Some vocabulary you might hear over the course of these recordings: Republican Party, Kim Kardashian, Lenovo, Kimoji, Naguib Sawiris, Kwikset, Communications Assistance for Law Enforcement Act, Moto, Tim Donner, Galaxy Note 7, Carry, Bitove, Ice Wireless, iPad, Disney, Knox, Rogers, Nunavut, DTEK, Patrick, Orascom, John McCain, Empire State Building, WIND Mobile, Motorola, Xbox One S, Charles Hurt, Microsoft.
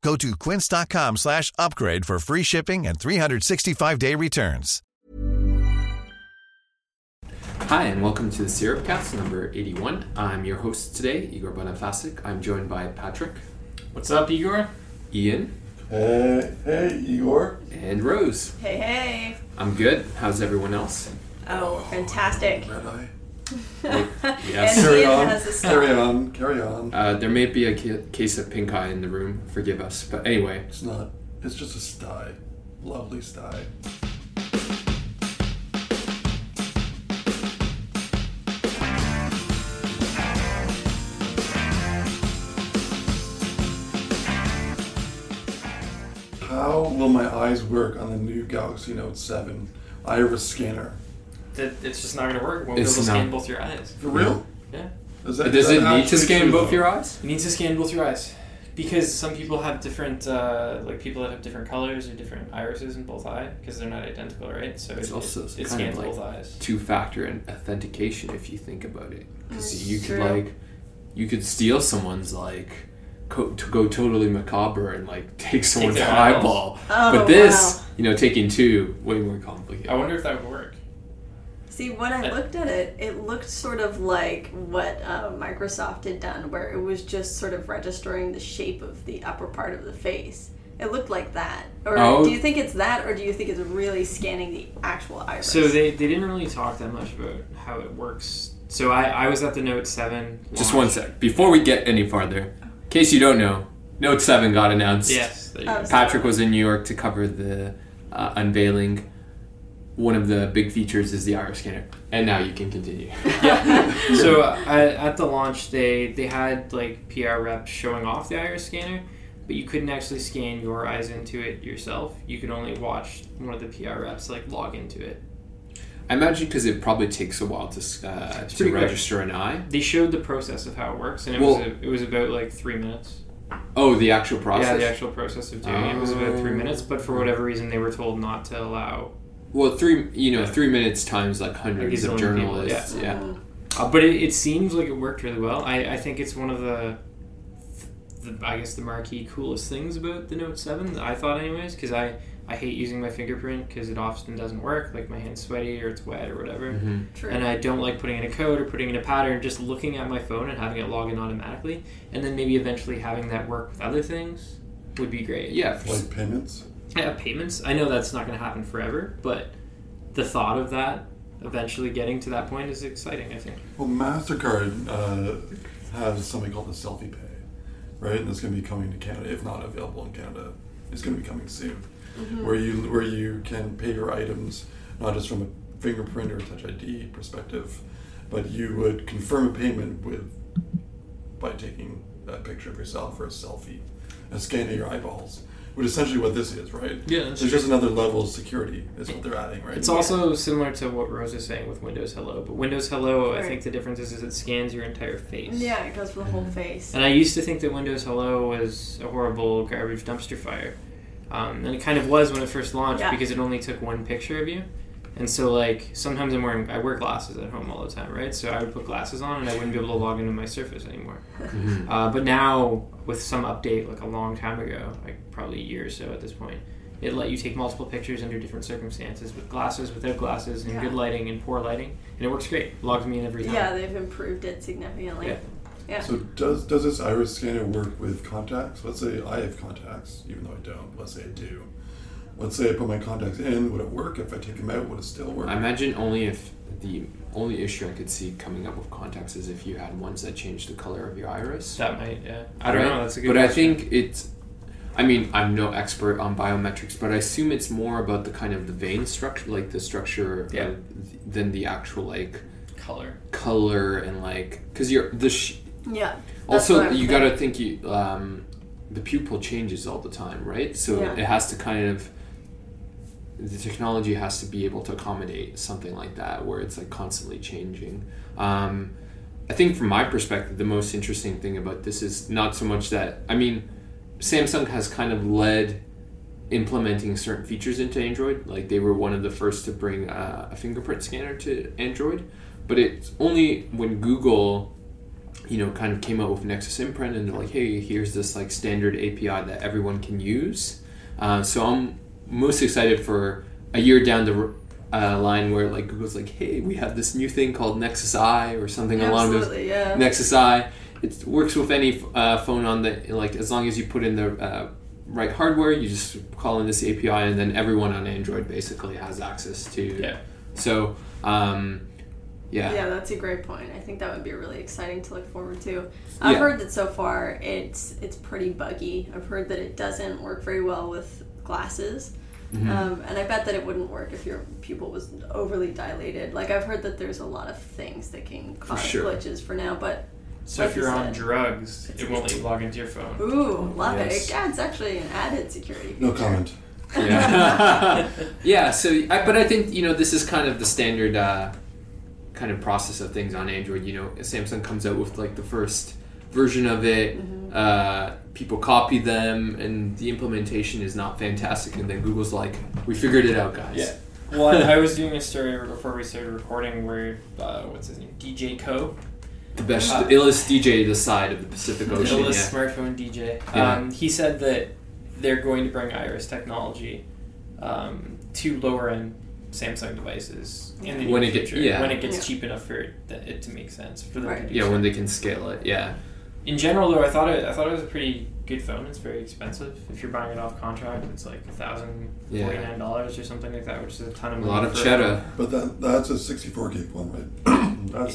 Go to quince.com/upgrade for free shipping and 365-day returns. Hi, and welcome to the Syrupcast number 81. I'm your host today, Igor Bonifacic. I'm joined by Patrick. What's up, Igor? Ian. Hey, Igor. And Rose. Hey. I'm good. How's everyone else? Oh, fantastic. Yes. Carry on. There may be a case of pink eye in the room. Forgive us. But anyway. It's not. It's just a sty. Lovely sty. How will my eyes work on the new Galaxy Note 7 iris scanner? It's just not going to work. It won't be able to scan both your eyes. For real? Yeah. Does it need to scan both your eyes? It needs to scan both your eyes. Because some people have different, like people that have different colors or different irises in both eyes, because they're not identical, right? So it scans like both eyes. Two-factor and authentication, if you think about it. Because you could steal someone's, like, go totally macabre and like take someone's eyeball. Oh, but this, taking two, way more complicated. I wonder if that would work. See, when I looked at it, it looked sort of like what Microsoft had done, where it was just sort of registering the shape of the upper part of the face. It looked like that. Do you think it's that, or do you think it's really scanning the actual iris? So they didn't really talk that much about how it works. So I was at the Note 7 launch. Just one sec. Before we get any farther, in case you don't know, Note 7 got announced. Yes. Patrick was in New York to cover the unveiling. One of the big features is the iris scanner. And now you can continue. Yeah. So at the launch, they had like PR reps showing off the iris scanner, but you couldn't actually scan your eyes into it yourself. You could only watch one of the PR reps like log into it. I imagine because it probably takes a while to register an eye. They showed the process of how it works, and it was about like 3 minutes. Oh, the actual process? Yeah, the actual process of doing it was about 3 minutes, but for whatever reason they were told not to allow. Well, 3 minutes times like hundreds of journalists. People, yeah. But it seems like it worked really well. I think it's one of the marquee coolest things about the Note 7, I thought anyways, because I hate using my fingerprint because it often doesn't work. Like, my hand's sweaty or it's wet or whatever. Mm-hmm. True. And I don't like putting in a code or putting in a pattern, just looking at my phone and having it log in automatically. And then maybe eventually having that work with other things would be great. Yeah. Like payments? Yeah, payments. I know that's not going to happen forever, but the thought of that eventually getting to that point is exciting, I think. Well, MasterCard has something called the Selfie Pay, right? And it's going to be coming to Canada, if not available in Canada. It's going to be coming soon. Mm-hmm. Where you can pay your items not just from a fingerprint or a Touch ID perspective, but you would confirm a payment by taking a picture of yourself or a selfie, a scan of your eyeballs, which is essentially what this is, right? Yeah. There's just another level of security is what they're adding, right? It's also similar to what Rose is saying with Windows Hello, but Windows Hello, right. I think the difference is it scans your entire face. Yeah, it goes for the whole face. And I used to think that Windows Hello was a horrible garbage dumpster fire. And it kind of was when it first launched because it only took one picture of you. And so, like, sometimes I wear glasses at home all the time, right? So I would put glasses on and I wouldn't be able to log into my Surface anymore. Mm-hmm. But now, with some update, like a long time ago, like probably a year or so at this point, it let you take multiple pictures under different circumstances with glasses, without glasses, and good lighting and poor lighting. And it works great. It logs me in every time. Yeah, they've improved it significantly. Yeah. Yeah. So does this iris scanner work with contacts? Let's say I have contacts, even though I don't. Let's say I do. Let's say I put my contacts in. Would it work? If I take them out, would it still work? I imagine the only issue I could see coming up with contacts is if you had ones that changed the color of your iris. That might, yeah. I don't know. That's a good question. But I think I'm no expert on biometrics, but I assume it's more about the kind of the vein structure, like the structure than the actual, like, color and, like, because you're the... Yeah. Also, you got to think the pupil changes all the time, right? So it has to kind of the technology has to be able to accommodate something like that, where it's like constantly changing. I think from my perspective, the most interesting thing about this is not so much that, I mean, Samsung has kind of led implementing certain features into Android. Like, they were one of the first to bring a fingerprint scanner to Android, but it's only when Google, you know, kind of came out with Nexus Imprint, and they're like, hey, here's this like standard API that everyone can use. So I'm most excited for a year down the line where like Google's like, hey, we have this new thing called Nexus Eye or something along those. Yeah. Nexus Eye, it works with any phone on the, like, as long as you put in the right hardware, you just call in this API, and then everyone on Android basically has access to. Yeah. So, yeah, that's a great point. I think that would be really exciting to look forward to. I've heard that so far it's pretty buggy. I've heard that it doesn't work very well with glasses, and I bet that it wouldn't work if your pupil was overly dilated. Like, I've heard that there's a lot of things that can cause glitches for now, but so like if you're on drugs, it won't let you log into your phone. Ooh, love it. Yeah, it's actually an added security feature. No comment. Yeah. But I think, you know, this is kind of the standard kind of process of things on Android. You know, Samsung comes out with like the first version of it, people copy them, and the implementation is not fantastic, and then Google's like, we figured it out, guys. Yeah. Well, I was doing a story before we started recording where what's his name, DJ Co, the best, the illest DJ this side of the Pacific Ocean, smartphone DJ, he said that they're going to bring iris technology to lower end Samsung devices in the future when it gets cheap enough for it to make sense for them to do when they can scale it. In general, though, I thought it was a pretty good phone. It's very expensive. If you're buying it off contract, it's like $1,049 or something like that, which is a ton of money. A lot of cheddar. But that's a 64 gig one, right?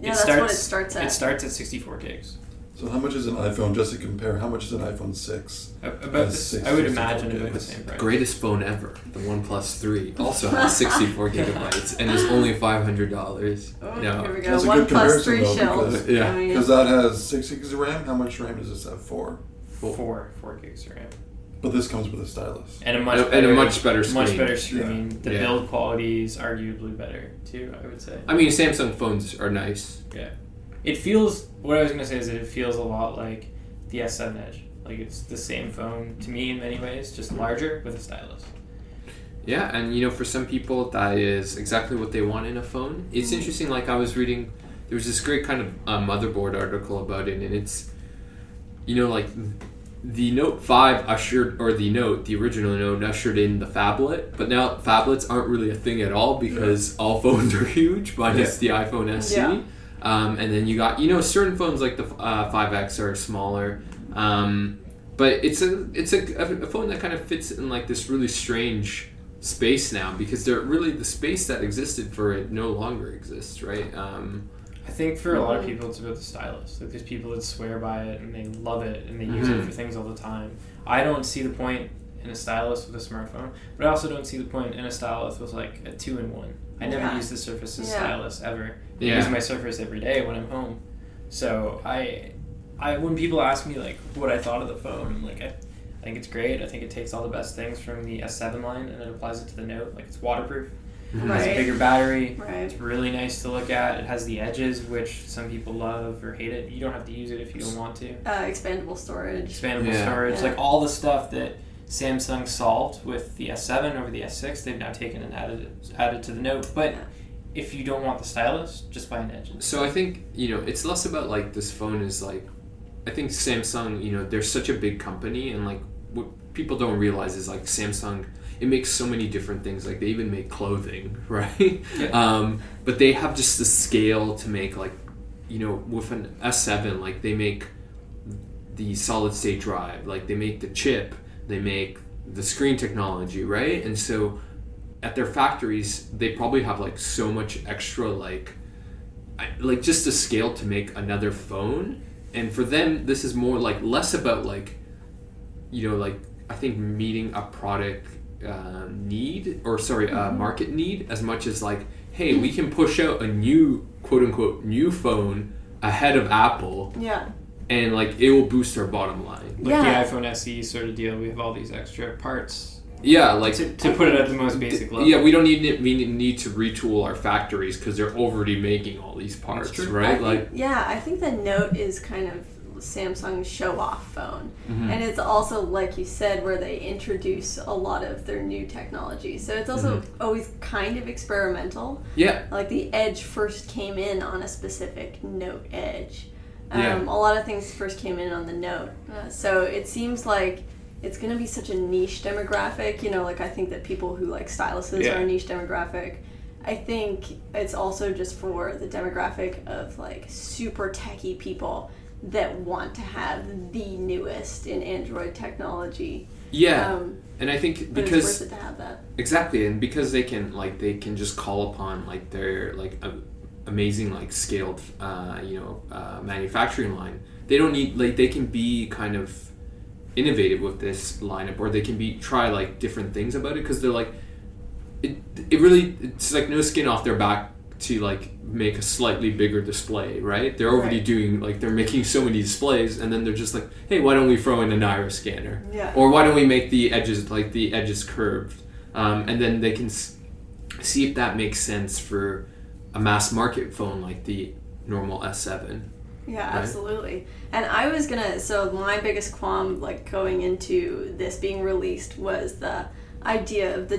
Yeah, that's what it starts at. It starts at 64 gigs. So how much is an iPhone, just to compare, how much is an iPhone 6? I would imagine about the same price. Greatest phone ever, the OnePlus 3, also has 64 gigabytes and is only $500. Oh, no. Here we go. OnePlus 3 shell. Because that has 6 gigs of RAM. How much RAM does this have? 4? 4 gigs of RAM. But this comes with a stylus. And a much better screen. Much better screen. Yeah. The build quality is arguably better, too, I would say. I mean, Samsung phones are nice. Yeah. It feels a lot like the S7 Edge. Like, it's the same phone to me in many ways, just larger with a stylus. Yeah, and you know, for some people, that is exactly what they want in a phone. It's interesting, like I was reading, there was this great kind of motherboard article about it, and it's, you know, like the Note 5 ushered, or the original Note ushered in the phablet, but now phablets aren't really a thing at all because all phones are huge, minus the iPhone SE. Yeah. And then you got, you know, certain phones like the 5X are smaller, but it's a phone that kind of fits in like this really strange space now, because they're really, the space that existed for it no longer exists, right? I think for a lot of people it's about the stylus. Like, there's people that swear by it and they love it and they use it for things all the time. I don't see the point in a stylus with a smartphone, but I also don't see the point in a stylus with like a 2-in-1. I never use the Surface as stylus ever. I use my Surface every day when I'm home. So I when people ask me like what I thought of the phone, I'm like, I think it's great. I think it takes all the best things from the S7 line and it applies it to the Note. Like, it's waterproof. It has a bigger battery. It's really nice to look at. It has the edges, which some people love or hate it. You don't have to use it if you don't want to. Expandable storage. Like, all the stuff that Samsung solved with the S7 over the S6, they've now taken and added to the Note. But if you don't want the stylus, just buy an Edge. So I think, you know, it's less about like this phone is like, I think Samsung, you know, they're such a big company, and like what people don't realize is like Samsung, it makes so many different things. Like, they even make clothing, right? Yeah. But they have just the scale to make, like, you know, with an S7, like they make the solid state drive, like they make the chip, they make the screen technology, right? And so at their factories, they probably have like so much extra, like just the scale to make another phone. And for them, this is more like, less about like, you know, like I think meeting a product market need, as much as like, hey, we can push out a new, quote unquote, new phone ahead of Apple. Yeah. And, like, it will boost our bottom line. Like the iPhone SE sort of deal, we have all these extra parts Yeah, like to put it at the most basic level. Yeah, we don't need to retool our factories because they're already making all these parts, right? I think the Note is kind of Samsung's show-off phone, mm-hmm. and it's also, like you said, where they introduce a lot of their new technology, so it's also mm-hmm. always kind of experimental. Yeah, like the Edge first came in on a specific Note Edge. A lot of things first came in on the Note, so it seems like it's going to be such a niche demographic, you know, like I think that people who like styluses are a niche demographic. I think it's also just for the demographic of like super techy people that want to have the newest in Android technology. Yeah, and I think because it's worth it to have that. Exactly, and because they can just call upon like their like amazing like scaled manufacturing line. They don't need like they can be kind of innovative with this lineup, or they can be try like different things about it because they're like it's like no skin off their back to like make a slightly bigger display, right? They're already doing like they're making so many displays, and then they're just like, hey, why don't we throw in an iris scanner? Yeah. Or why don't we make the edges curved? And then they can see if that makes sense for a mass market phone like the normal S7. Yeah, right? Absolutely. And I was so my biggest qualm like going into this being released was the idea of the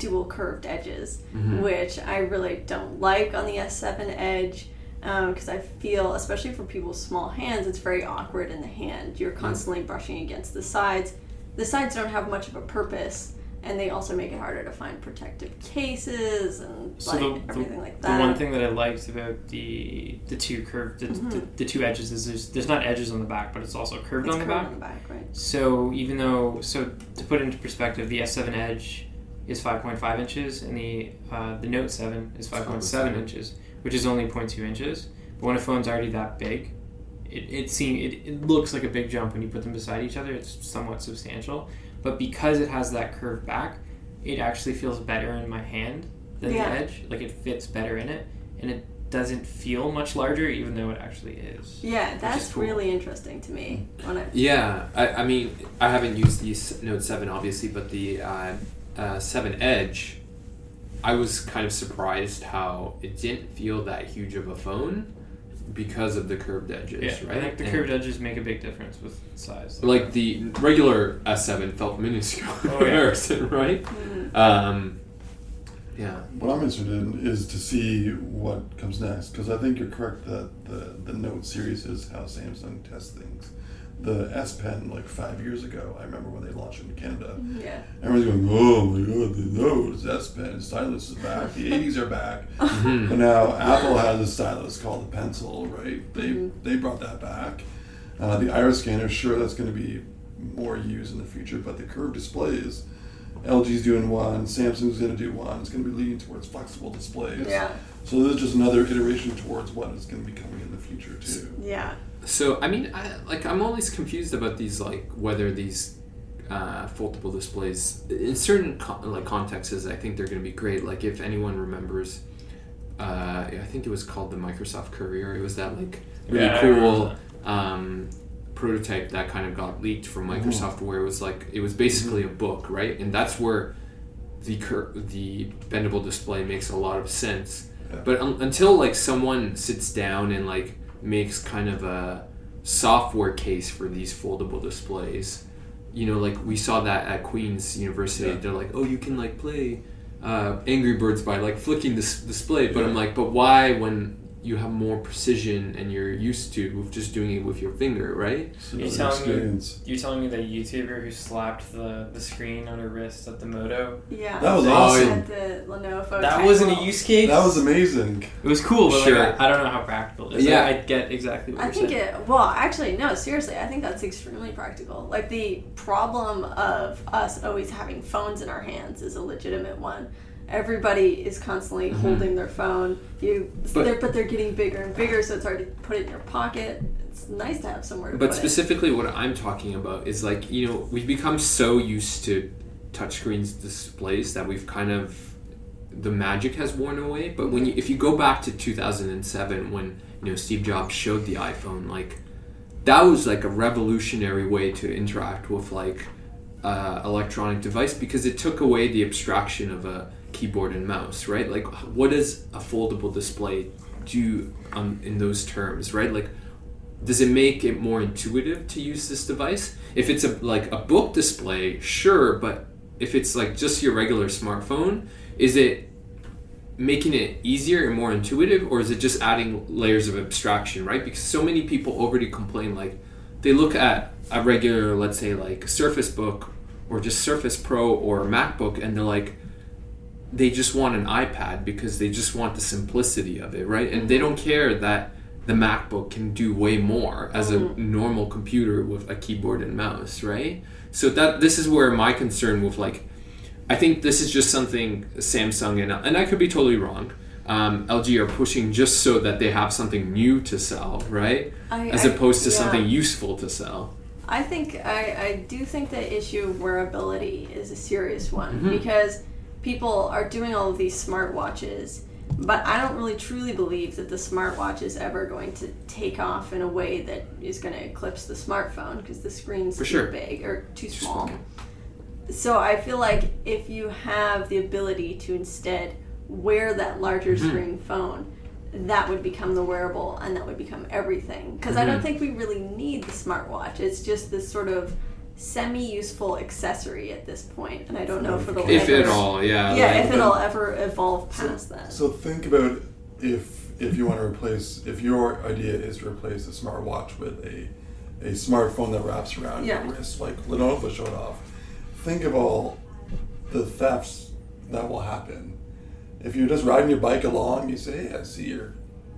dual curved edges, mm-hmm. which I really don't like on the S7 Edge, because I feel, especially for people with small hands, it's very awkward in the hand. You're constantly brushing against the sides. The sides don't have much of a purpose, and they also make it harder to find protective cases and so like everything like that. The one thing that I liked about the two edges is there's not edges on the back, but it's also curved on the back, right? So even though, to put it into perspective, the S7 Edge is 5.5 inches and the Note 7 is 5.7 inches, which is only 0.2 inches. But when a phone's already that big, it looks like a big jump when you put them beside each other. It's somewhat substantial. But because it has that curved back, it actually feels better in my hand than the Edge. Like, it fits better in it, and it doesn't feel much larger, even though it actually is. Yeah, that's cool. Really interesting to me. Yeah, I mean, I haven't used the Note 7, obviously, but the 7 Edge, I was kind of surprised how it didn't feel that huge of a phone because of the curved edges, right? I think the curved edges make a big difference with size. Like the regular S7 felt minuscule in comparison, right? Mm-hmm. What I'm interested in is to see what comes next, because I think you're correct that the Note series is how Samsung tests things. The S Pen, like 5 years ago, I remember when they launched it in Canada. Yeah. Everyone's going, oh my god, the Note is S Pen, stylus is back, the 80s are back. Mm-hmm. And now Apple has a stylus called the Pencil, right? They brought that back. The iris scanner, sure, that's going to be more used in the future, but the curved displays, LG's doing one, Samsung's going to do one, it's going to be leading towards flexible displays. Yeah. So there's just another iteration towards what is going to be coming in the future, too. Yeah. So, I mean, I'm always confused about these, like, whether these foldable displays, in certain contexts, I think they're going to be great. Like, if anyone remembers, I think it was called the Microsoft Courier. It was that, like, really cool prototype that kind of got leaked from Microsoft, where it was basically a book, right? And that's where the bendable display makes a lot of sense. Yeah. But until, like, someone sits down and, like, makes kind of a software case for these foldable displays. You know, like we saw that at Queen's University. Yeah. They're like, oh, you can like play Angry Birds by like flicking this display. But I'm like, but why when you have more precision and you're used to with just doing it with your finger, right? You're telling me that YouTuber who slapped the screen on her wrist at the Moto? Yeah. That was awesome. At the Lenovo that wasn't a use case? That was amazing. It was cool, but sure. Like, I don't know how practical it is. Yeah. I get exactly what you're saying. I think that's extremely practical. Like, the problem of us always having phones in our hands is a legitimate one. Everybody is constantly holding their phone. But they're getting bigger and bigger, so it's hard to put it in your pocket. It's nice to have somewhere to put it. But specifically what I'm talking about is like, you know, we've become so used to touchscreens displays that we've kind of, the magic has worn away. But if you go back to 2007 when, you know, Steve Jobs showed the iPhone, like, that was like a revolutionary way to interact with like electronic device, because it took away the abstraction of a keyboard and mouse, right? Like, what does a foldable display do in those terms, right? Like, does it make it more intuitive to use this device? If it's a book display, sure, but if it's like just your regular smartphone, is it making it easier and more intuitive, or is it just adding layers of abstraction, right? Because so many people already complain, like, they look at a regular, let's say, like Surface Book or just Surface Pro or MacBook, and they're like, they just want an iPad because they just want the simplicity of it, right? And they don't care that the MacBook can do way more as a normal computer with a keyboard and mouse, right? So this is where my concern with, like, I think this is just something Samsung and I could be totally wrong, LG are pushing just so that they have something new to sell, right? As opposed to something useful to sell. I think I do think the issue of wearability is a serious one, because people are doing all of these smartwatches, but I don't really truly believe that the smartwatch is ever going to take off in a way that is going to eclipse the smartphone, because the screen's too big or too small. So I feel like if you have the ability to instead wear that larger screen phone, that would become the wearable, and that would become everything. Because I don't think we really need the smartwatch. It's just this sort of semi-useful accessory at this point, and I don't know if it'll ever evolve past that. So think about if you want to replace, if your idea is to replace a smartwatch with a smartphone that wraps around your wrist, like Lenovo showed off. Think of all the thefts that will happen. If you're just riding your bike along, you say, hey, I see your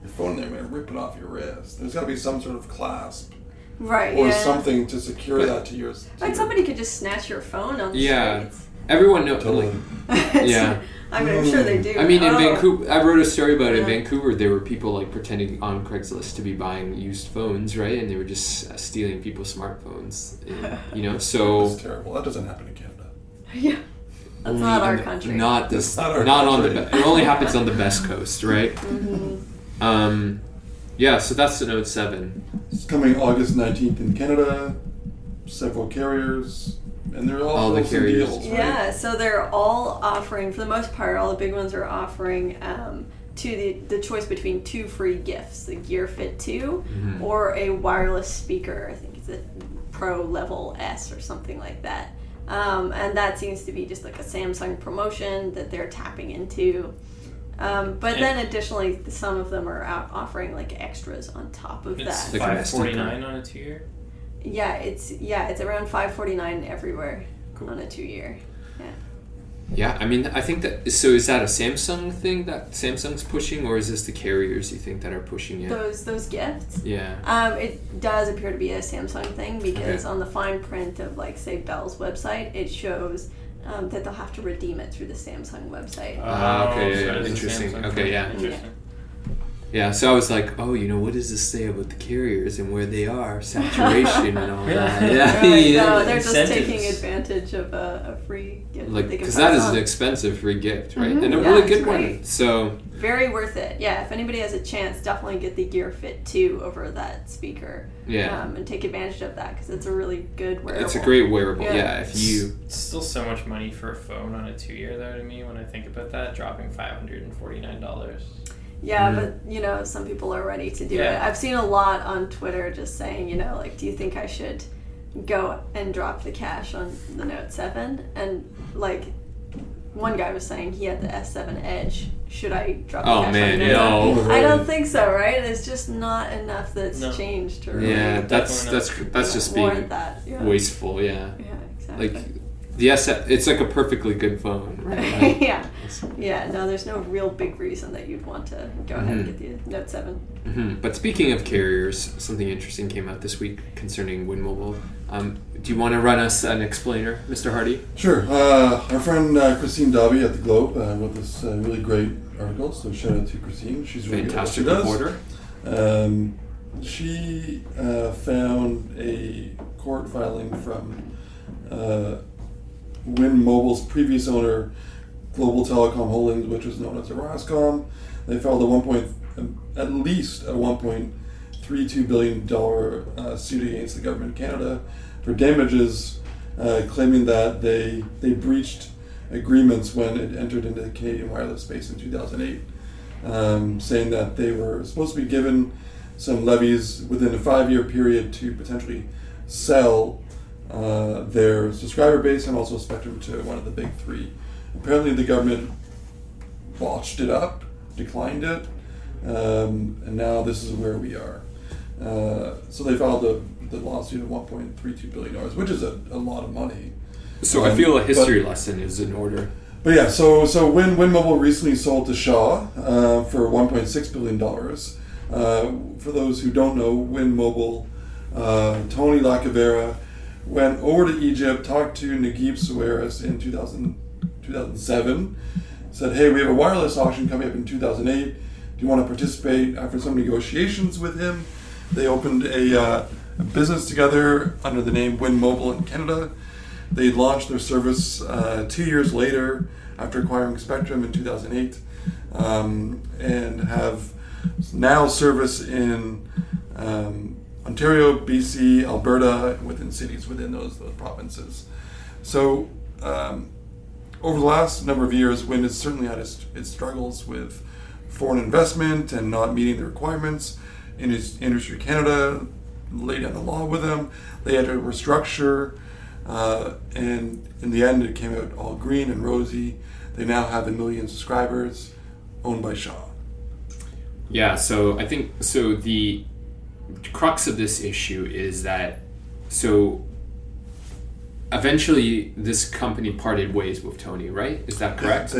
phone there, I'm going to rip it off your wrist. There's got to be some sort of clasp. Right, or something to secure that to yours. Like, somebody could just snatch your phone on the streets. Everyone knows. Totally. Yeah. I mean, I'm sure they do. I mean, in Vancouver, I wrote a story about it. In Vancouver, there were people, like, pretending on Craigslist to be buying used phones, right? And they were just stealing people's smartphones, and, you know, so... That's terrible. That doesn't happen in Canada. Yeah. That's not our country. It only happens on the West Coast, right? Mm-hmm. Yeah, so that's the Note 7. It's coming August 19th in Canada, several carriers, and they're all the carriers. Deals, right? Yeah, so they're all offering, for the most part, all the big ones are offering the choice between two free gifts, the Gear Fit 2 or a wireless speaker. I think it's a Pro Level S or something like that. And that seems to be just like a Samsung promotion that they're tapping into. But then additionally, some of them are out offering like extras on top of that. It's $549 on a 2-year? Yeah, it's around $549 everywhere on a 2-year. Yeah. Yeah, I mean, I think that, so is that a Samsung thing that Samsung's pushing, or is this the carriers, you think, that are pushing it? Those gifts? Yeah. It does appear to be a Samsung thing, because on the fine print of, like, say, Bell's website, it shows that they'll have to redeem it through the Samsung website. So interesting. Okay, yeah. Interesting. Yeah, so I was like, oh, you know, what does this say about the carriers and where they are, saturation and all that? Yeah. No, they're just taking advantage of a free gift. Because that is an expensive free gift, right? And a really good one. So very worth it. Yeah, if anybody has a chance, definitely get the Gear Fit 2 over that speaker. Yeah. And take advantage of that, because it's a really good wearable. It's a great wearable, yeah. It's still so much money for a phone on a 2-year, though, to me, when I think about that, dropping $549. Yeah, but, you know, some people are ready to do it. I've seen a lot on Twitter just saying, you know, like, do you think I should go and drop the cash on the Note 7? And, like, one guy was saying he had the S7 Edge. Should I drop the cash on the Note 7? No. I don't think so, right? It's just not enough that's changed. Or yeah, that's just being wasteful, Yeah, exactly. Like, yes, it's like a perfectly good phone, right? There's no real big reason that you'd want to go ahead and get the Note 7. But speaking of carriers, something interesting came out this week concerning WIND Mobile. Do you want to run us an explainer, Mr. Hardy? Sure. Our friend Christine Dobby at The Globe wrote this really great article, so shout out to Christine. She's really fantastic reporter. She found a court filing from WIND Mobile's previous owner, Global Telecom Holdings, which was known as Orascom. They filed at least a $1.32 billion suit against the government of Canada for damages claiming that they breached agreements when it entered into the Canadian wireless space in 2008, saying that they were supposed to be given some levies within a 5-year period to potentially sell their subscriber base and also spectrum to one of the big three. Apparently the government botched it up, declined it, and now this is where we are. So they filed the lawsuit of $1.32 billion, which is a lot of money. So I feel a history lesson is in order. But yeah, so WIND Mobile recently sold to Shaw for $1.6 billion. For those who don't know, WIND Mobile, Tony Lacavera went over to Egypt, talked to Naguib Sawiris in 2007, said, hey, we have a wireless auction coming up in 2008. Do you want to participate? After some negotiations with him, they opened a business together under the name WIND Mobile in Canada. They launched their service 2 years later after acquiring Spectrum in 2008, and have now service in Ontario, BC, Alberta, within cities within those provinces. So over the last number of years, WIND has certainly had its struggles with foreign investment and not meeting the requirements. Industry Canada laid down the law with them. They had to restructure. And in the end, it came out all green and rosy. They now have 1 million subscribers, owned by Shaw. Yeah, so I think so. The crux of this issue is that so eventually this company parted ways with Tony, right? Is that correct?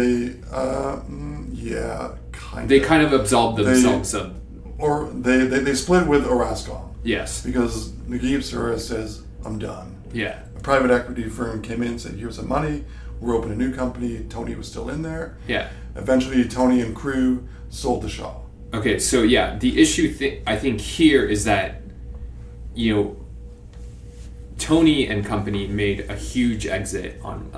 They kind of absolved themselves of, or they split with Orascom. Yes, because Naguib Sawiris says, "I'm done." Yeah. Private equity firm came in and said, here's some money, we're opening a new company. Tony was still in there. Yeah. Eventually, Tony and crew sold to Shaw. Okay, so yeah, the issue I think here is that, you know, Tony and company made a huge exit on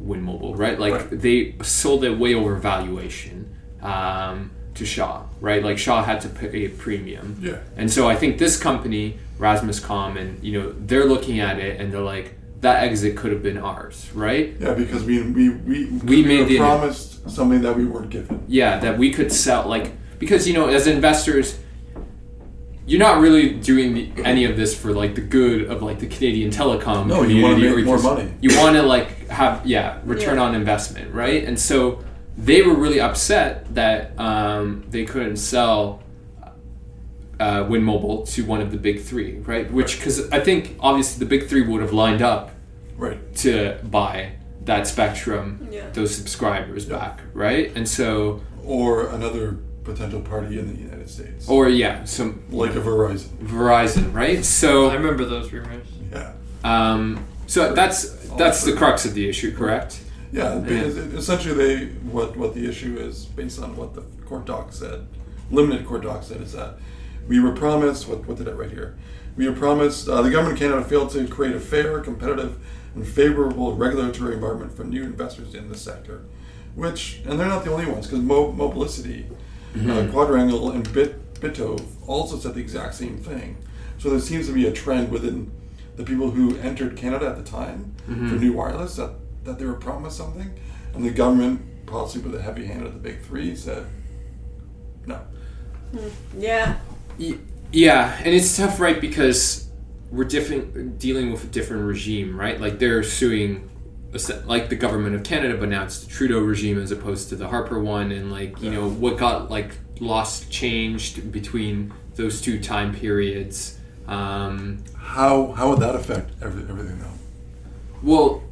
WIND Mobile, right? Like, right. They sold it way over valuation to Shaw, right? Like, Shaw had to pay a premium. Yeah. And so I think this company... Rasmuscom, and you know, they're looking at it and they're like, that exit could have been ours, right? Yeah, because we made the promised something that we weren't given. Yeah, that we could sell, like, because you know, as investors, you're not really doing any of this for like the good of like the Canadian telecom community. You want to make more money. You want to like have return on investment, right? And so they were really upset that they couldn't sell WIND Mobile to one of the big three, right? Which, because I think obviously the big three would have lined up to buy that spectrum, those subscribers back, right? And so, or another potential party in the United States, or some like a Verizon, right? So I remember those rumors. Yeah. So that's the crux of the issue, correct? Yeah. Essentially, what the issue is based on what the court doc said, limited court doc said, is that. We were promised, what did I write here? We were promised, the government of Canada failed to create a fair, competitive, and favorable regulatory environment for new investors in the sector. And they're not the only ones, because Mobilicity, Quadrangle, and Bitove also said the exact same thing. So there seems to be a trend within the people who entered Canada at the time for new wireless, that they were promised something, and the government, possibly with a heavy hand of the big three, said no. Yeah. Yeah, and it's tough, right? Because we're dealing with a different regime, right? Like they're suing, like the government of Canada, but now it's the Trudeau regime as opposed to the Harper one, and like you know what got like lost, changed between those two time periods. How would that affect everything though? Well,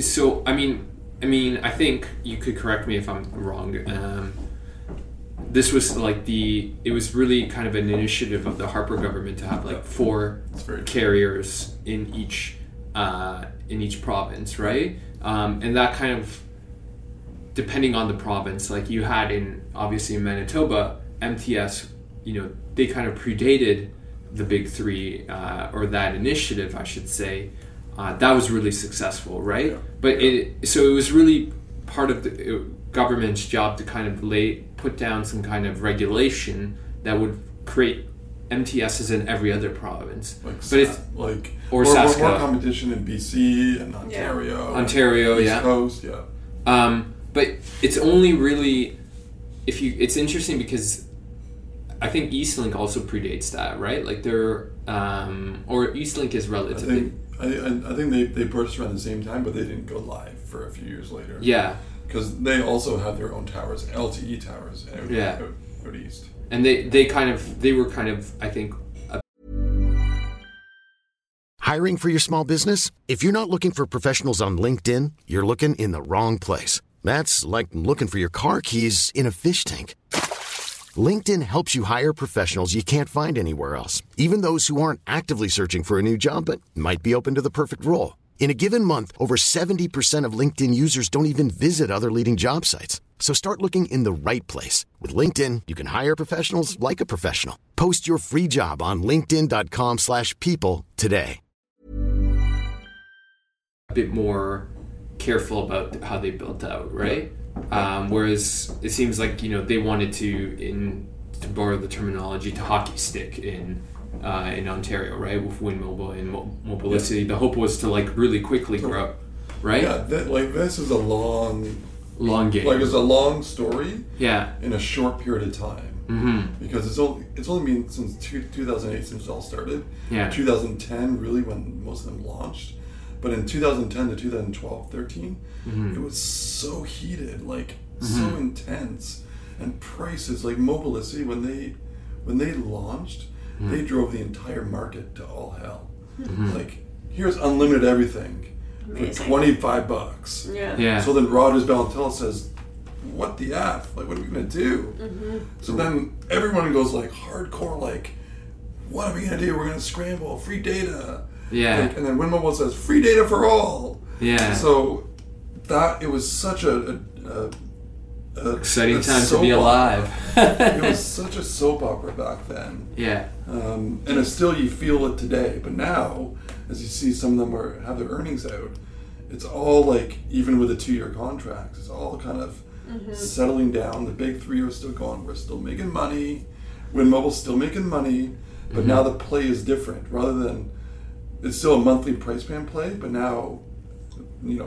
so I mean, I think you could correct me if I'm wrong. This was like it was really kind of an initiative of the Harper government to have like four carriers in each province, right? And that kind of, depending on the province, like you had in Manitoba, MTS, you know, they kind of predated the big three, or that initiative, I should say. That was really successful, right? Yeah. But it was really part of the government's job to kind of put down some kind of regulation that would create MTS is in every other province. Or more competition in BC and Ontario. East Coast, yeah. But it's only really it's interesting because I think Eastlink also predates that, right? Like they're or Eastlink is relatively. I think they purchased around the same time, but they didn't go live for a few years later. Yeah, because they also had their own towers, LTE towers, and out east. And they were kind of I think. Hiring for your small business? If you're not looking for professionals on LinkedIn, you're looking in the wrong place. That's like looking for your car keys in a fish tank. LinkedIn helps you hire professionals you can't find anywhere else, even those who aren't actively searching for a new job but might be open to the perfect role. In a given month, over 70% of LinkedIn users don't even visit other leading job sites. So start looking in the right place. With LinkedIn, you can hire professionals like a professional. Post your free job on linkedin.com/people today. A bit more careful about how they built out, right? Whereas it seems like, they wanted to borrow the terminology, to hockey stick in Ontario, right? With WIND Mobile and Mobility, the hope was to really quickly grow, right? Yeah, this is a long game. It's a long story. Yeah. In a short period of time. Mm-hmm. Because it's only been since 2008 since it all started. Yeah. 2010 really when most of them launched. But in 2010 to 2012, 13, it was so heated, so intense, and prices Mobility when they launched, they drove the entire market to all hell. Mm-hmm. Here's unlimited everything for $25. Yeah. So then Rogers, Bell, and Telus says, "What the f? What are we gonna do?" Mm-hmm. So then everyone goes hardcore "What are we gonna do? We're gonna scramble free data." Yeah, and then WIND Mobile says free data for all. Yeah, so that it was such a exciting time to be alive. It was such a soap opera back then. Yeah, and it's still you feel it today. But now, as you see, some of them have their earnings out. It's all even with a 2-year contract, it's all kind of settling down. The big three are still going. We're still making money. WIND Mobile's still making money, but now the play is different. Rather than it's still a monthly price band play, but now,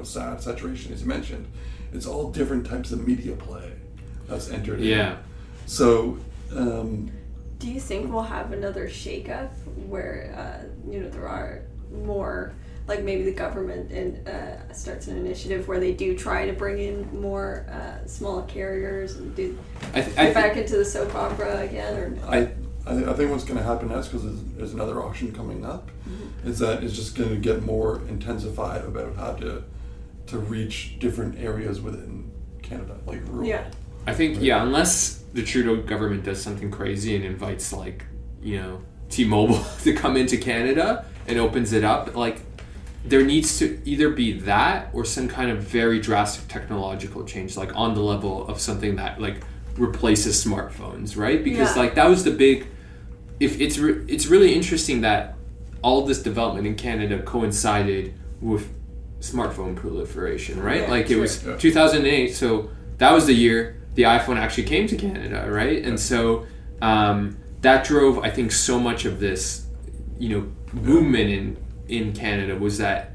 saturation, as you mentioned, it's all different types of media play that's entered in. So, do you think we'll have another shakeup where, there are more, maybe the government starts an initiative where they do try to bring in more small carriers and do get back into the soap opera again, or no? I think what's going to happen next, because there's another auction coming up, is that it's just going to get more intensified about how to reach different areas within Canada, rural. Yeah, I think unless the Trudeau government does something crazy and invites T-Mobile to come into Canada and opens it up, there needs to either be that or some kind of very drastic technological change, on the level of something that replaces smartphones, right? Because that was the big. If it's really interesting that all this development in Canada coincided with smartphone proliferation, right? Yeah, it was 2008, so that was the year the iPhone actually came to Canada, right? And so that drove, I think, so much of this, movement in Canada was that.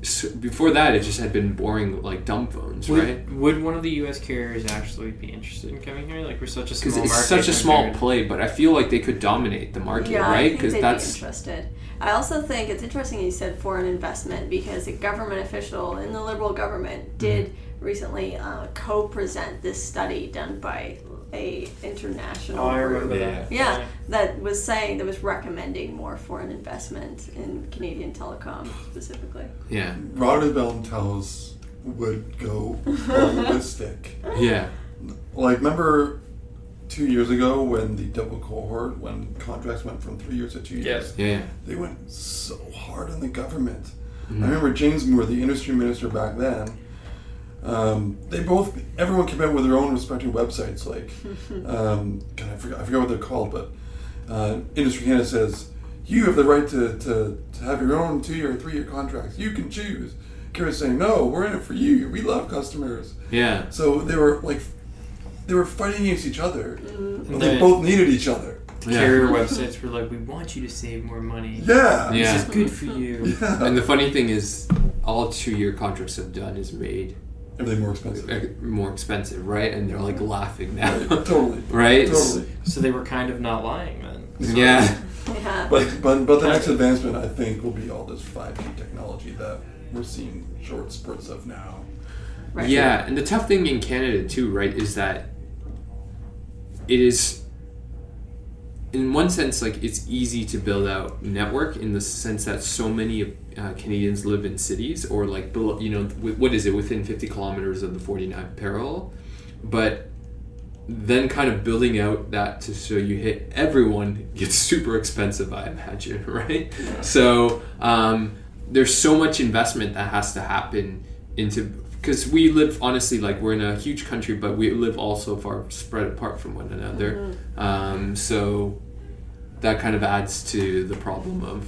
So before that, it just had been boring, dumb phones, right? Would one of the U.S. carriers actually be interested in coming here? We're such a small market. Because it's such a small play, but I feel they could dominate the market, right? Because they'd be interested. I also think it's interesting you said foreign investment, because a government official in the Liberal government did recently co-present this study done by a international group that was saying, that was recommending more foreign investment in Canadian telecom specifically. Yeah. Rogers, Bell and Telus would go ballistic. Yeah. Remember 2 years ago when the double cohort, when contracts went from 3 years to 2 years? Yeah. They went so hard on the government. Mm-hmm. I remember James Moore, the industry minister back then, everyone came out with their own respective websites, I forgot what they're called, but Industry Canada says, you have the right to have your own 2-year, 3-year contracts, you can choose. Carrier's saying, no, we're in it for you, we love customers. Yeah. So they were fighting against each other, but they both needed each other. carrier websites were like, we want you to save more money. Yeah. This is good for you. Yeah. And the funny thing is, all 2-year contracts have done is made everything more expensive. More expensive, right? And they're like laughing now. Right? Totally. So they were kind of not lying then. Yeah. But the next advancement, I think, will be all this 5G technology that we're seeing short spurts of now. Right. Yeah, and the tough thing in Canada too, right, is that it is, in one sense, like it's easy to build out network in the sense that so many Canadians live in cities or like below, you know, what is it, within 50 kilometers of the 49th parallel, but then kind of building out that to so you hit everyone gets super expensive, I imagine, right? Yeah. So there's so much investment that has to happen into. Because we live, honestly, like we're in a huge country, but we live all so far spread apart from one another. Mm-hmm. So that kind of adds to the problem of,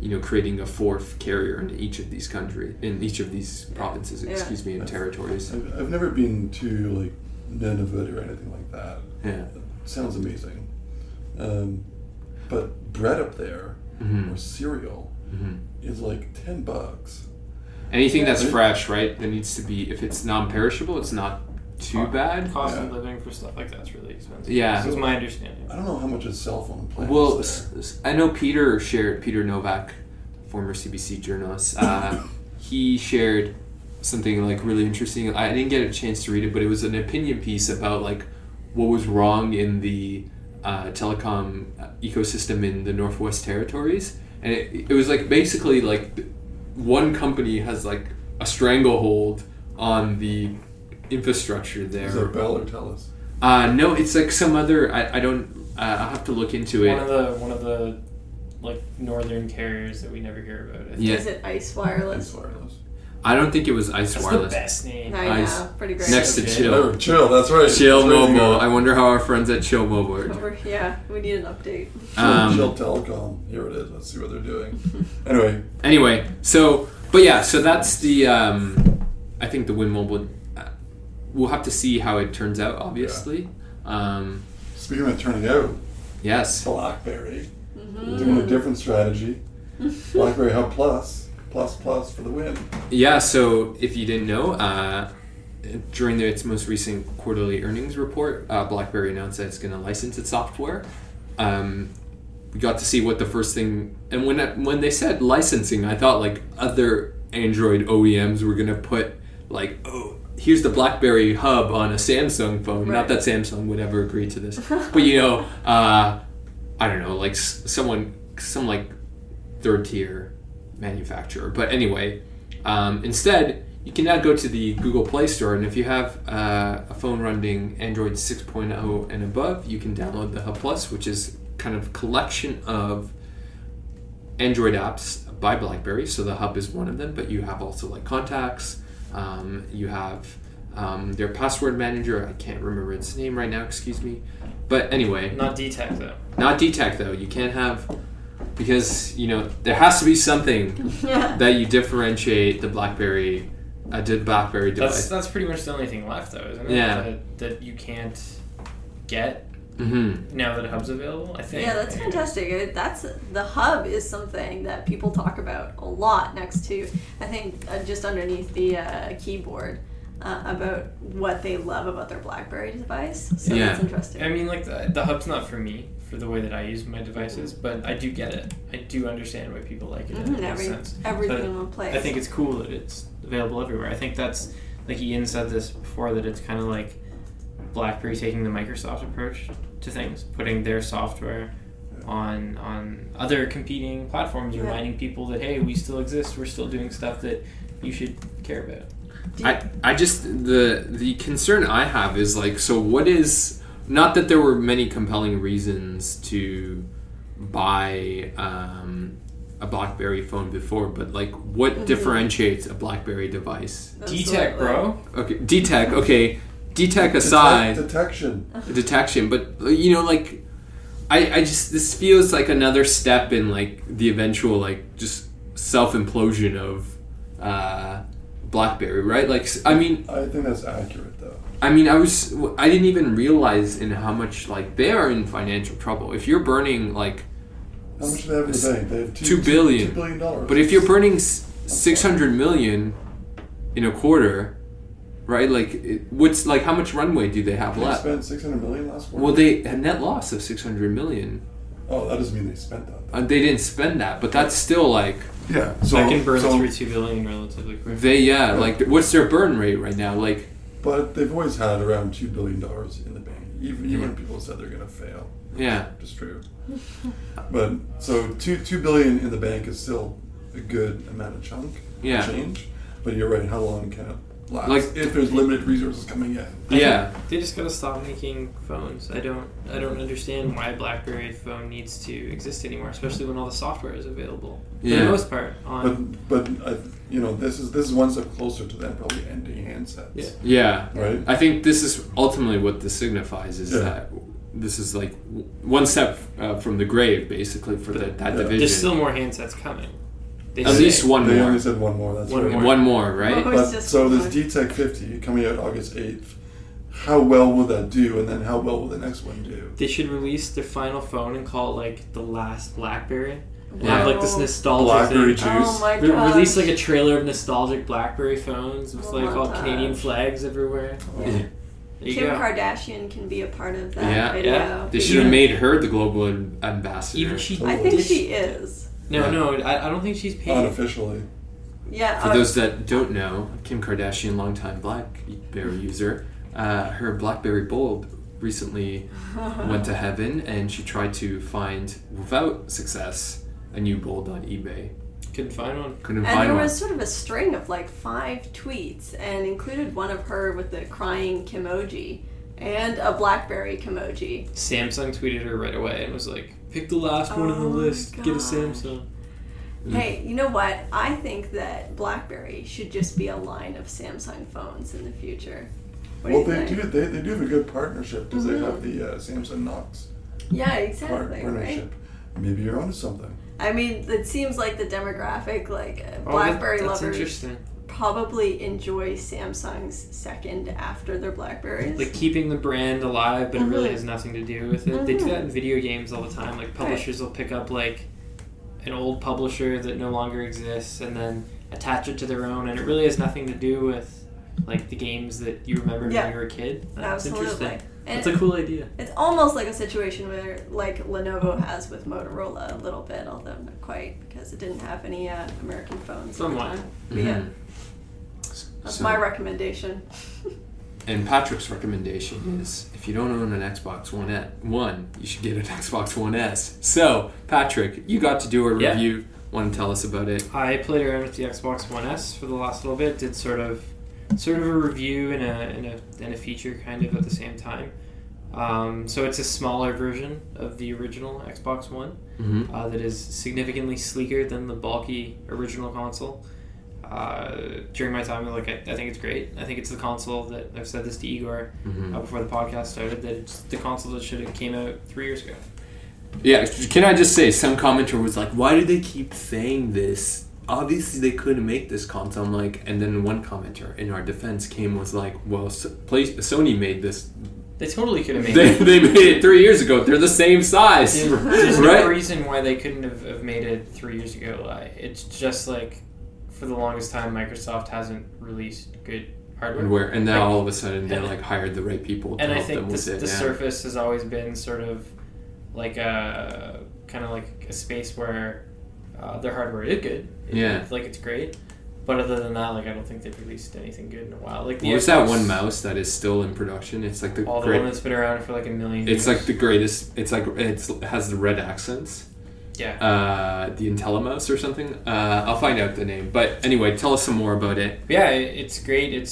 you know, creating a fourth carrier in each of these countries, in each of these provinces, and territories. I've never been to like Nunavut or anything like that. Yeah, it sounds amazing. But bread up there or cereal is like $10. Anything that's fresh, right? That needs to be, if it's non-perishable, it's not too bad. Cost of living for stuff like that's really expensive. Yeah, that's my understanding. I don't know how much a cell phone plan is there. I know Peter shared, Peter Novak, former CBC journalist, he shared something like really interesting. I didn't get a chance to read it, but it was an opinion piece about like what was wrong in the telecom ecosystem in the Northwest Territories, and it was like basically like. One company has like a stranglehold on the infrastructure there. Is that Bell or Telus? No, it's like some other. I don't. I'll have to look into it. One of the like northern carriers that we never hear about. Yeah. Is it Ice Wireless? Ice Wireless. I don't think it was Ice Wireless. That's the best name. I know, pretty great. Next to Chill. Oh, Chill, that's right. Chill Mobile. I wonder how our friends at Chill Mobile are. Yeah, we need an update. Chill Telecom. Here it is. Let's see what they're doing. Anyway, so that's the, I think the WIND Mobile, we'll have to see how it turns out, obviously. Yeah. Speaking of turning out. Yes. BlackBerry. Mm-hmm. Doing a different strategy. BlackBerry Hub Plus for the win. Yeah, so if you didn't know, during its most recent quarterly earnings report, BlackBerry announced that it's going to license its software. We got to see what the first thing, and when they said licensing, I thought like other Android OEMs were going to put like, oh, here's the BlackBerry Hub on a Samsung phone. Right. Not that Samsung would ever agree to this, but you know, I don't know, like some like third tier manufacturer. But anyway, instead, you can now go to the Google Play Store, and if you have a phone running Android 6.0 and above, you can download the Hub Plus, which is kind of a collection of Android apps by BlackBerry. So the Hub is one of them, but you have also like Contacts, you have their password manager. I can't remember its name right now, excuse me. But anyway. Not DTEK though. You can't have... Because, you know, there has to be something that you differentiate the BlackBerry device. That's pretty much the only thing left, though, isn't it? Yeah. That you can't get now that Hub's available, I think. Yeah, that's fantastic. The Hub is something that people talk about a lot next to, I think, just underneath the keyboard. About what they love about their BlackBerry device. So that's interesting. I mean, like, the Hub's not for me, for the way that I use my devices, but I do get it. I do understand why people like it. Mm-hmm. Everything in one place. I think it's cool that it's available everywhere. I think that's, like Ian said this before, that it's kind of like BlackBerry taking the Microsoft approach to things, putting their software on other competing platforms, reminding people that, hey, we still exist, we're still doing stuff that you should care about. I just the concern I have is like, so what is, not that there were many compelling reasons to buy a BlackBerry phone before, but like what differentiates a BlackBerry device? DTEK, bro. Okay, DTEK. Okay, DTEK aside, detection. But you know, like I just, this feels like another step in like the eventual like just self implosion of BlackBerry, right? Like, I mean, I think that's accurate though. I mean, I didn't even realize in how much, like, they are in financial trouble. If you're burning, like... How much do they have in the bank? They have $2 billion. $2 billion. But if you're burning $600 million in a quarter, right? Like, what's, like, how much runway do they have left? They spent $600 million last quarter? Well, they had net loss of $600 million. Oh, that doesn't mean they spent that. They didn't spend that, but that's still, like... Yeah. So I can burn through $2 billion relatively quickly. Yeah, like, what's their burn rate right now? Like... But they've always had around $2 billion in the bank, even when people said they're going to fail. Yeah. Which is true. But, so $2 billion in the bank is still a good amount of change. But you're right, how long can it last? Like, if there's limited resources coming in. Yeah. They just got to stop making phones. I don't understand why BlackBerry phone needs to exist anymore, especially when all the software is available. Yeah. For the most part. This is one step closer to them probably ending handsets. Yeah. Right? I think this is ultimately what this signifies is that this is like one step from the grave, basically, for that division. There's still more handsets coming. At least one more. They only said one more. That's one more, right? So there's DTEK 50 coming out August 8th. How well will that do? And then how well will the next one do? They should release their final phone and call it, like, the last BlackBerry. And have, like, this nostalgic BlackBerry thing. Juice. Oh my gosh. Release, like, a trailer of nostalgic BlackBerry phones with, like, all Canadian flags everywhere. Oh. Kim Kardashian can be a part of that video. Yeah. They should have made her the global ambassador. I think she is. No, I don't think she's paid. Unofficially. Yeah. For those that don't know, Kim Kardashian, longtime BlackBerry user, her BlackBerry Bold recently went to heaven, and she tried to find, without success, a new Bold on eBay. Couldn't find one. And there was sort of a string of like 5 tweets, and included one of her with the crying Kimoji and a BlackBerry Kimoji. Samsung tweeted her right away and was like, pick the last one on the list, get a Samsung. Hey, you know what? I think that BlackBerry should just be a line of Samsung phones in the future. What do you think? They do have a good partnership because they have the Samsung Knox. Yeah, exactly. Partnership. Right? Maybe you're onto something. I mean, it seems like the demographic, like BlackBerry lovers, probably enjoy Samsung's second after their BlackBerries. Like keeping the brand alive, but it really has nothing to do with it. They do that in video games all the time. Like publishers will pick up like an old publisher that no longer exists and then attach it to their own, and it really has nothing to do with like the games that you remember when you were a kid. That's interesting. It's a cool idea. It's almost like a situation where, like, Lenovo has with Motorola a little bit, although not quite, because it didn't have any American phones. Somewhat. Yeah. That's my recommendation. And Patrick's recommendation is, if you don't own an Xbox One, you should get an Xbox One S. So, Patrick, you got to do a review. Yeah. Want to tell us about it? I played around with the Xbox One S for the last little bit. Did sort of a review and a feature kind of at the same time. So it's a smaller version of the original Xbox One that is significantly sleeker than the bulky original console. During my time, like I think it's great. I think it's the console that, I've said this to Igor before the podcast started, that it's the console that should have came out 3 years ago. Yeah, can I just say, some commenter was like, why do they keep saying this? Obviously they couldn't make this console. I'm like, and then one commenter in our defense was like, well, Sony made this. They totally could have made it. They made it 3 years ago. They're the same size. There's no reason why they couldn't have made it 3 years ago. It's just like, for the longest time, Microsoft hasn't released good hardware. And now all of a sudden they like hired the right people to help them with it. And I think the Surface has always been sort of like a kind of like a space where their hardware is good. It's great. But other than that, like I don't think they've released anything good in a while. Like there's that one mouse that is still in production. It's like the one that's been around for like a million years. It's like the greatest. It's like it has the red accents. Yeah. The IntelliMouse or something. I'll find out the name. But anyway, tell us some more about it. Yeah, it's great. It's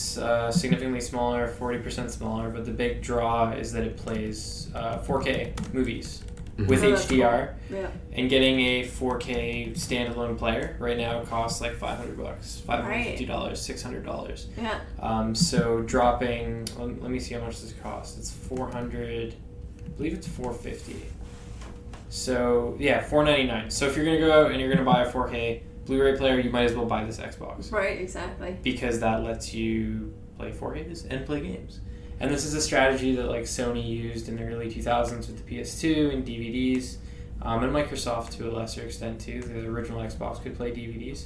significantly smaller, 40% smaller. But the big draw is that it plays 4K movies. With HDR, cool. Yeah. And getting a 4K standalone player right now costs like $500, $550, $600. Yeah. So dropping, let me see how much this costs. It's $400, I believe it's $450. So yeah, $499. So if you're gonna go out and you're gonna buy a 4K Blu-ray player, you might as well buy this Xbox. Right, exactly. Because that lets you play 4Ks and play games. And this is a strategy that like Sony used in the early 2000s with the PS2 and DVDs, and Microsoft to a lesser extent too. The original Xbox could play DVDs.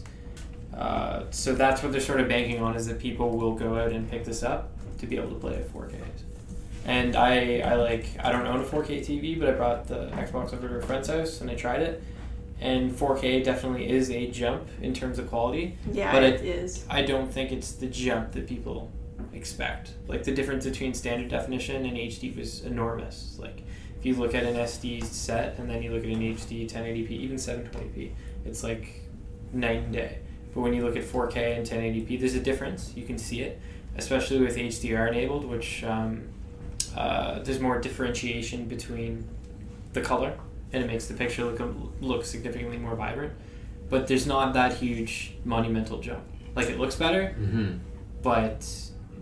So that's what they're sort of banking on, is that people will go out and pick this up to be able to play at 4K. And I don't own a 4K TV, but I brought the Xbox over to a friend's house and I tried it. And 4K definitely is a jump in terms of quality. Yeah, but it is. I don't think it's the jump that people expect. Like, the difference between standard definition and HD was enormous. Like, if you look at an SD set and then you look at an HD 1080p, even 720p, it's like night and day. But when you look at 4K and 1080p, there's a difference. You can see it, especially with HDR enabled, which there's more differentiation between the color, and it makes the picture look significantly more vibrant. But there's not that huge monumental jump. Like, it looks better, mm-hmm. but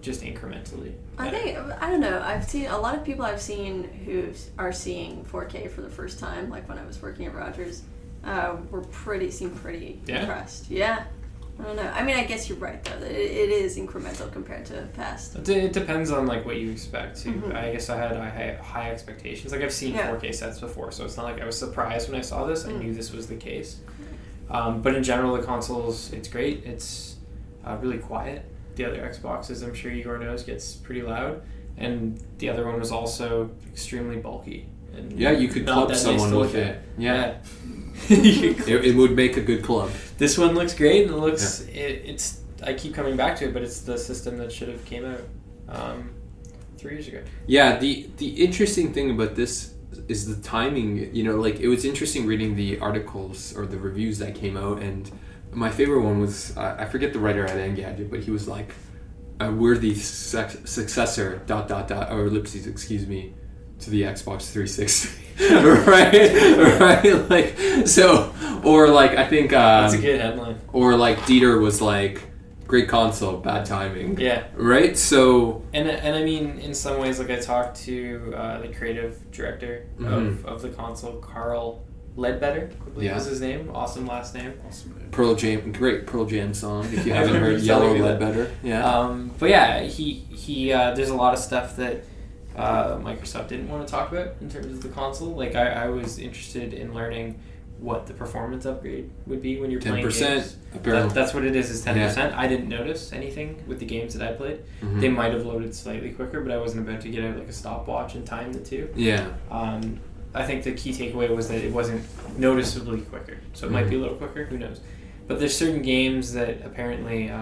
just incrementally better. I think, I don't know, I've seen a lot of people I've seen who are seeing 4K for the first time, like when I was working at Rogers, seemed pretty yeah. impressed. Yeah. I don't know. I mean, I guess you're right, though. It is incremental compared to past. It depends on, like, what you expect, too. Mm-hmm. I guess I had high expectations. Like, I've seen 4K sets before, so it's not like I was surprised when I saw this. Mm-hmm. I knew this was the case. But in general, the consoles, it's great. It's really quiet. The other Xboxes, I'm sure Igor knows, gets pretty loud. And the other one was also extremely bulky. And yeah, you could club someone with it. Yeah. It would make a good club. This one looks great, and it looks. Yeah. It's. I keep coming back to it, but it's the system that should have came out 3 years ago. Yeah. The interesting thing about this is the timing. You know, like, it was interesting reading the articles or the reviews that came out, and my favorite one was I forget the writer at Engadget, but he was like, "We're the successor ... or ellipses, excuse me, to the Xbox 360." right like, so, or like, I think that's a good headline. Or like Dieter was like, great console, bad timing. Yeah, right. So and I mean, in some ways, like, I talked to the creative director of the console, Carl Ledbetter, I believe was his name. Awesome last name. Awesome. Pearl Jam song, if you haven't heard. Yellow Ledbetter. But yeah, he there's a lot of stuff that Microsoft didn't want to talk about in terms of the console. Like, I was interested in learning what the performance upgrade would be when you're playing games. 10%. That's what it is 10%. Yeah. I didn't notice anything with the games that I played. Mm-hmm. They might have loaded slightly quicker, but I wasn't about to get out like a stopwatch and time the two. Yeah. I think the key takeaway was that it wasn't noticeably quicker. So it might be a little quicker, who knows. But there's certain games that apparently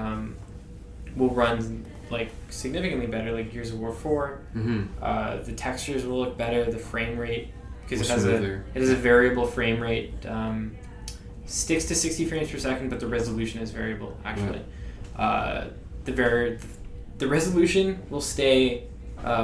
will run like significantly better, like Gears of War 4. Mm-hmm. The textures will look better, the frame rate, because it has a variable frame rate. Sticks to 60 frames per second, but the resolution is variable. Actually, the resolution will stay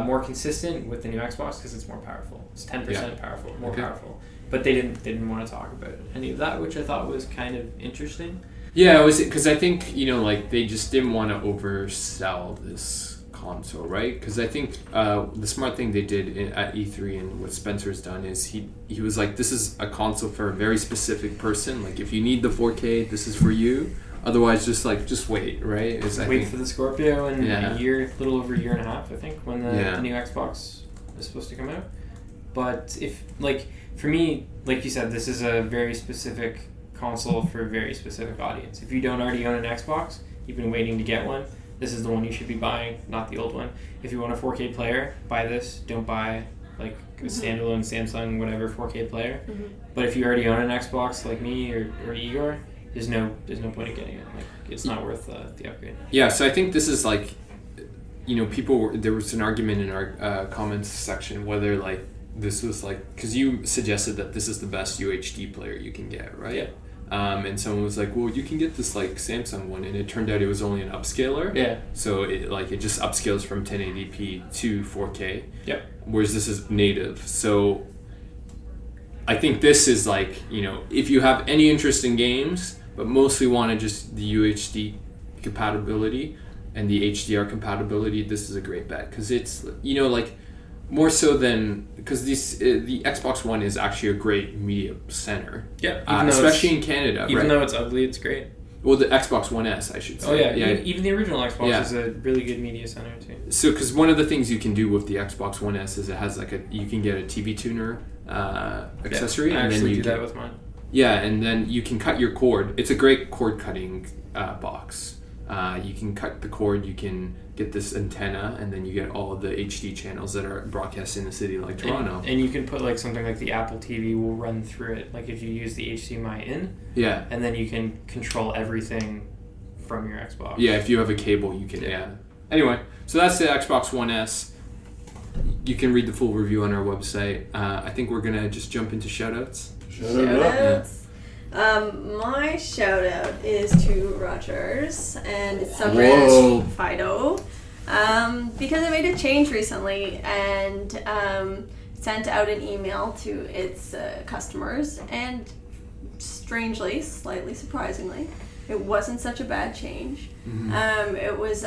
more consistent with the new Xbox because it's more powerful. It's 10% powerful, more powerful. But they didn't want to talk about any of that, which I thought was kind of interesting. Yeah, it was, because I think, you know, like, they just didn't want to oversell this console, right? Because I think the smart thing they did at E3 and what Spencer's done is he was like, this is a console for a very specific person. Like, if you need the 4K, this is for you. Otherwise, just wait, right? Wait for the Scorpio in a little over a year and a half, I think, when the new Xbox is supposed to come out. But if, like, for me, like you said, this is a very specific console for a very specific audience. If you don't already own an Xbox, you've been waiting to get one, this is the one you should be buying, not the old one. If you want a 4K player, buy this. Don't buy like a standalone Samsung whatever 4K player. Mm-hmm. But if you already own an Xbox like me or Igor, there's no point in getting it. Like, it's not worth the upgrade. Yeah, so I think this is like, you know, there was an argument in our comments section whether like this was like, because you suggested that this is the best UHD player you can get, right? Yeah. And someone was like, well, you can get this like Samsung one, and it turned out it was only an upscaler. Yeah. So it just upscales from 1080p to 4K. Yeah. Whereas this is native. So I think this is like, you know, if you have any interest in games, but mostly want to just the UHD compatibility and the HDR compatibility, this is a great bet. Because it's, you know, like, more so than, because the Xbox One is actually a great media center. Yeah, especially in Canada. Even though it's ugly, it's great. Well, the Xbox One S, I should say. Oh, yeah. Even the original Xbox is a really good media center, too. So, because one of the things you can do with the Xbox One S is it has, like, you can get a TV tuner accessory. Yeah, I actually do that with mine. Yeah, and then you can cut your cord. It's a great cord-cutting box. You can cut the cord, you can get this antenna, and then you get all of the HD channels that are broadcast in the city, like Toronto. And you can put, like, something like the Apple TV will run through it, like if you use the HDMI in. Yeah. And then you can control everything from your Xbox. Yeah, if you have a cable, you can, Anyway, so that's the Xbox One S. You can read the full review on our website. I think we're going to just jump into shout-outs. Shout-outs. My shout out is to Rogers and its subreddit Fido, because I made a change recently and sent out an email to its customers, and strangely, slightly surprisingly, it wasn't such a bad change. Mm-hmm. It was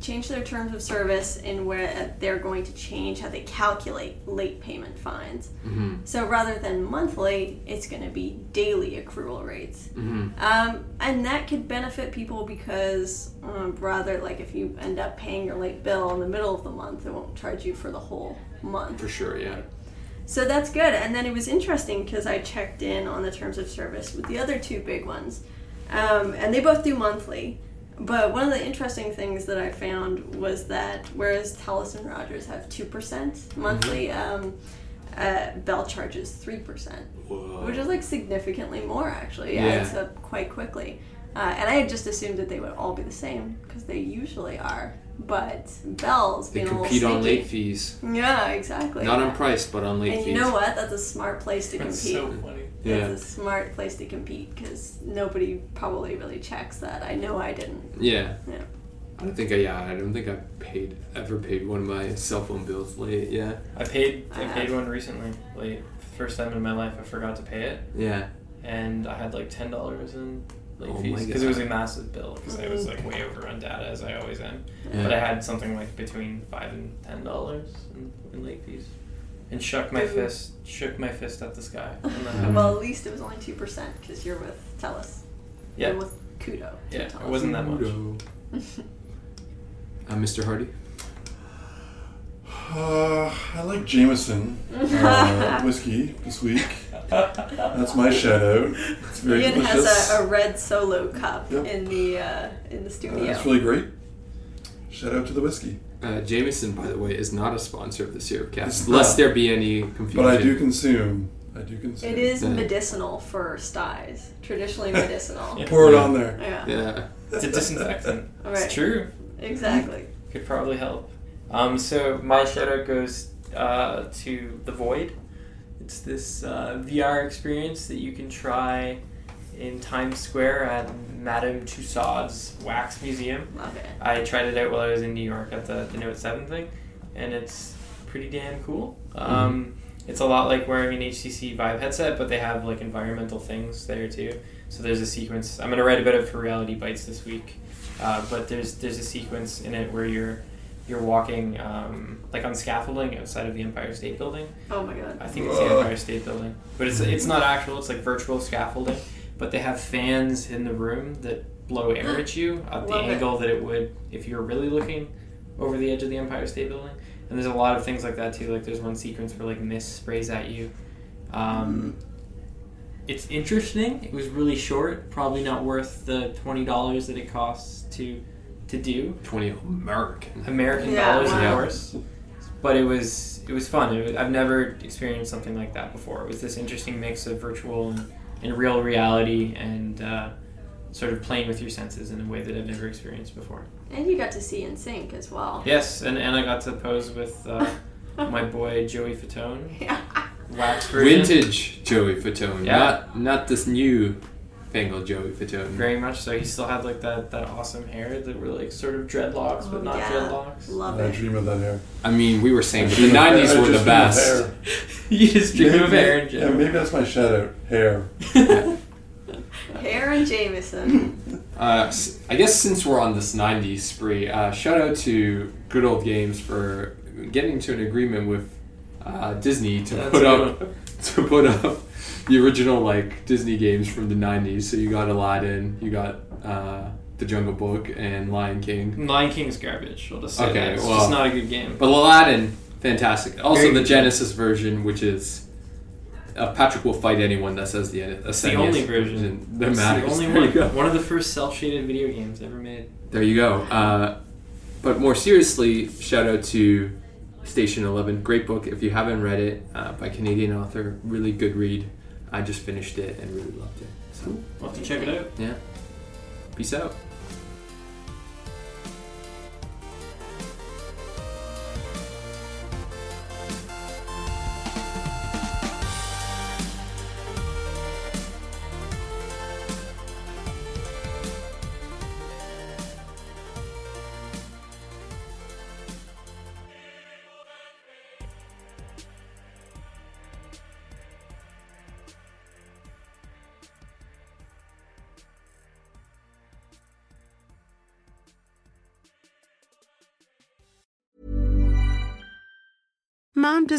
change their terms of service in where they're going to change how they calculate late payment fines. Mm-hmm. So rather than monthly, it's going to be daily accrual rates. Mm-hmm. And that could benefit people because rather, like, if you end up paying your late bill in the middle of the month, it won't charge you for the whole month. For sure, yeah. So that's good. And then it was interesting because I checked in on the terms of service with the other two big ones. And they both do monthly. But one of the interesting things that I found was that whereas Telus and Rogers have 2% monthly, mm-hmm. Bell charges 3%, whoa. Which is like significantly more actually. Yeah. It's up quite quickly. And I had just assumed that they would all be the same because they usually are. But Bell's being a little sneaky. They compete on late fees. Yeah, exactly. Not on price, but on late fees. And you know what? That's a smart place to compete. That's so funny. Yeah. It's a smart place to compete because nobody probably really checks that. I know I didn't. Yeah. I don't think I ever paid one of my cell phone bills late. Yeah. I paid one recently late. First time in my life I forgot to pay it. Yeah. And I had like $10 in late fees because it was a massive bill because I was like way over on data as I always am. Yeah. But I had something like between $5 and $10 in late fees. And shook my fist at the sky. Well, at least it was only 2% because you're with Telus. Yeah. And with Kudo. Yeah, Telus. It wasn't that much. Mr. Hardy? I like Jameson whiskey this week. That's my shout out. It's very Ian delicious. Has a red Solo cup in the studio. That's really great. Shout out to the whiskey. Jameson, by the way, is not a sponsor of the Syrupcast, lest there be any confusion. But I do consume. It is medicinal for styes. Traditionally medicinal. Yeah. Pour it on there. Yeah. It's a disinfectant. Right. It's true. Exactly. Could probably help. So my shout-out goes to The Void. It's this VR experience that you can try in Times Square at Madame Tussauds Wax Museum. Love it. I tried it out while I was in New York at the Note 7 thing, and it's pretty damn cool. It's a lot like wearing an HTC Vive headset, but they have like environmental things there too. So there's a sequence. I'm gonna write about it for Reality Bites this week, but there's a sequence in it where you're walking like on scaffolding outside of the Empire State Building. Oh my God! I think it's the Empire State Building, but it's not actual. It's like virtual scaffolding. But they have fans in the room that blow air at you at the angle that it would if you're really looking over the edge of the Empire State Building. And there's a lot of things like that too. Like there's one sequence where like mist sprays at you. It's interesting. It was really short. Probably not worth the $20 that it costs to do. 20 American dollars, of course. But it was fun. I've never experienced something like that before. It was this interesting mix of virtual and in real reality and sort of playing with your senses in a way that I've never experienced before. And you got to see NSYNC as well. Yes, and I got to pose with my boy Joey Fatone. Yeah. Wax version. Vintage Joey Fatone, not this new fangled Joey Fatone. Very much so. He still had like that awesome hair that were like sort of dreadlocks, but not dreadlocks. Love it. I dream of that hair. I mean, we were saying that the 90s were the best. You just dream of hair and Jameson. Yeah, maybe that's my shout-out. Hair. Hair and Jameson. I guess since we're on this 90s spree, shout-out to Good Old Games for getting to an agreement with Disney to put up to put up the original like Disney games from the 90s. So you got Aladdin, you got The Jungle Book, and Lion King. Lion King's garbage. I'll just say that. It's just not a good game. But Aladdin, fantastic. Also the Genesis version, which is... Patrick will fight anyone that says the only version. It's the only one. One of the first cel-shaded video games ever made. There you go. But more seriously, shout out to Station 11. Great book. If you haven't read it, by Canadian author. Really good read. I just finished it and really loved it. So we'll have to check it out. Yeah. Peace out. Mom